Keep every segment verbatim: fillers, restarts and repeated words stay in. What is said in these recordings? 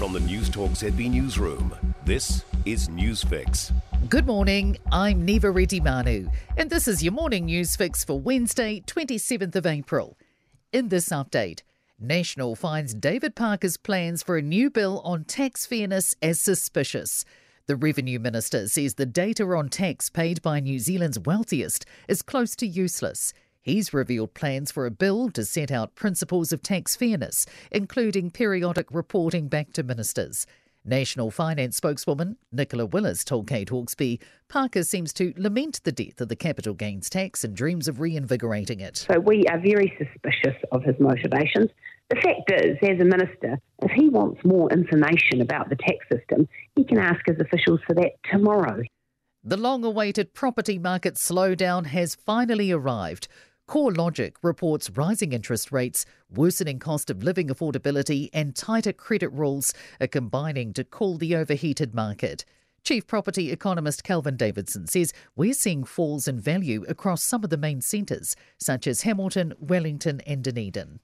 From the News Talk Z B Newsroom, this is Newsfix. Good morning, I'm Neva Redimanu, and this is your morning Newsfix for Wednesday, twenty-seventh of April. In this update, National finds David Parker's plans for a new bill on tax fairness as suspicious. The Revenue Minister says the data on tax paid by New Zealand's wealthiest is close to useless. He's revealed plans for a bill to set out principles of tax fairness, including periodic reporting back to ministers. National Finance spokeswoman Nicola Willis told Kate Hawkesby Parker seems to lament the death of the capital gains tax and dreams of reinvigorating it. So we are very suspicious of his motivations. The fact is, as a minister, if he wants more information about the tax system, he can ask his officials for that tomorrow. The long-awaited property market slowdown has finally arrived. CoreLogic reports rising interest rates, worsening cost of living affordability and tighter credit rules are combining to cool the overheated market. Chief Property Economist Kelvin Davidson says we're seeing falls in value across some of the main centres, such as Hamilton, Wellington and Dunedin.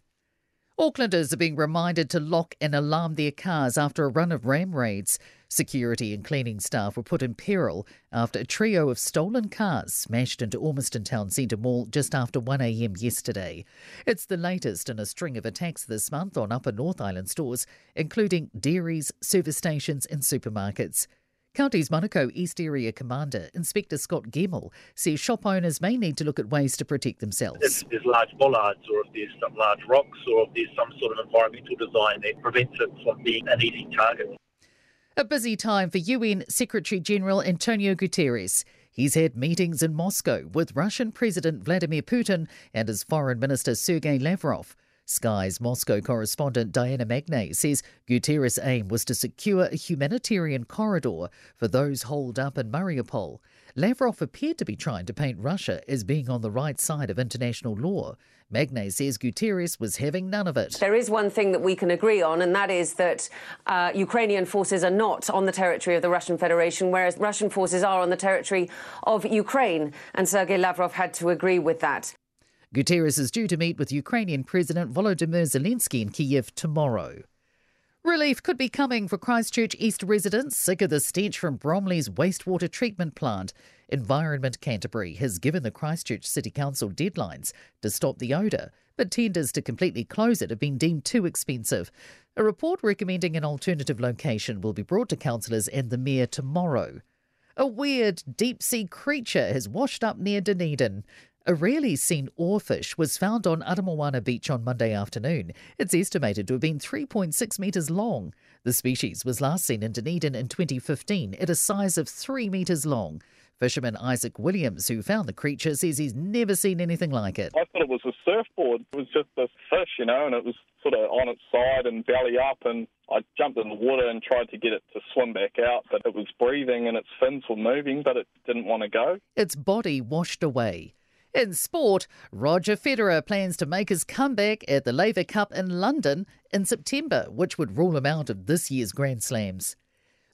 Aucklanders are being reminded to lock and alarm their cars after a run of ram raids. Security and cleaning staff were put in peril after a trio of stolen cars smashed into Ormiston Town Centre Mall just after one a.m. yesterday. It's the latest in a string of attacks this month on Upper North Island stores, including dairies, service stations and supermarkets. Counties Manukau East Area Commander Inspector Scott Gemmel says shop owners may need to look at ways to protect themselves. If there's large bollards or if there's some large rocks or if there's some sort of environmental design that prevents it from being an easy target. A busy time for U N Secretary-General Antonio Guterres. He's had meetings in Moscow with Russian President Vladimir Putin and his Foreign Minister Sergei Lavrov. Sky's Moscow correspondent Diana Magnay says Guterres' aim was to secure a humanitarian corridor for those holed up in Mariupol. Lavrov appeared to be trying to paint Russia as being on the right side of international law. Magnay says Guterres was having none of it. There is one thing that we can agree on, and that is that uh, Ukrainian forces are not on the territory of the Russian Federation, whereas Russian forces are on the territory of Ukraine, and Sergei Lavrov had to agree with that. Guterres is due to meet with Ukrainian President Volodymyr Zelensky in Kiev tomorrow. Relief could be coming for Christchurch East residents sick of the stench from Bromley's wastewater treatment plant. Environment Canterbury has given the Christchurch City Council deadlines to stop the odour, but tenders to completely close it have been deemed too expensive. A report recommending an alternative location will be brought to councillors and the mayor tomorrow. A weird deep-sea creature has washed up near Dunedin. A rarely seen oarfish was found on Otamawana Beach on Monday afternoon. It's estimated to have been three point six metres long. The species was last seen in Dunedin in twenty fifteen at a size of three metres long. Fisherman Isaac Williams, who found the creature, says he's never seen anything like it. I thought it was a surfboard. It was just this fish, you know, and it was sort of on its side and belly up, and I jumped in the water and tried to get it to swim back out, but it was breathing and its fins were moving, but it didn't want to go. Its body washed away. In sport, Roger Federer plans to make his comeback at the Laver Cup in London in September, which would rule him out of this year's Grand Slams.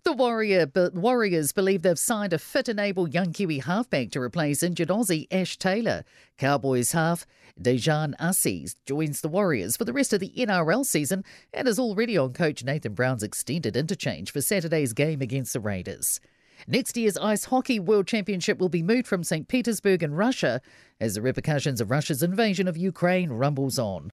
The Warrior, Warriors believe they've signed a fit and able young Kiwi halfback to replace injured Aussie Ash Taylor. Cowboys half Dejan Assis joins the Warriors for the rest of the N R L season and is already on coach Nathan Brown's extended interchange for Saturday's game against the Raiders. Next year's Ice Hockey World Championship will be moved from Saint Petersburg in Russia as the repercussions of Russia's invasion of Ukraine rumbles on.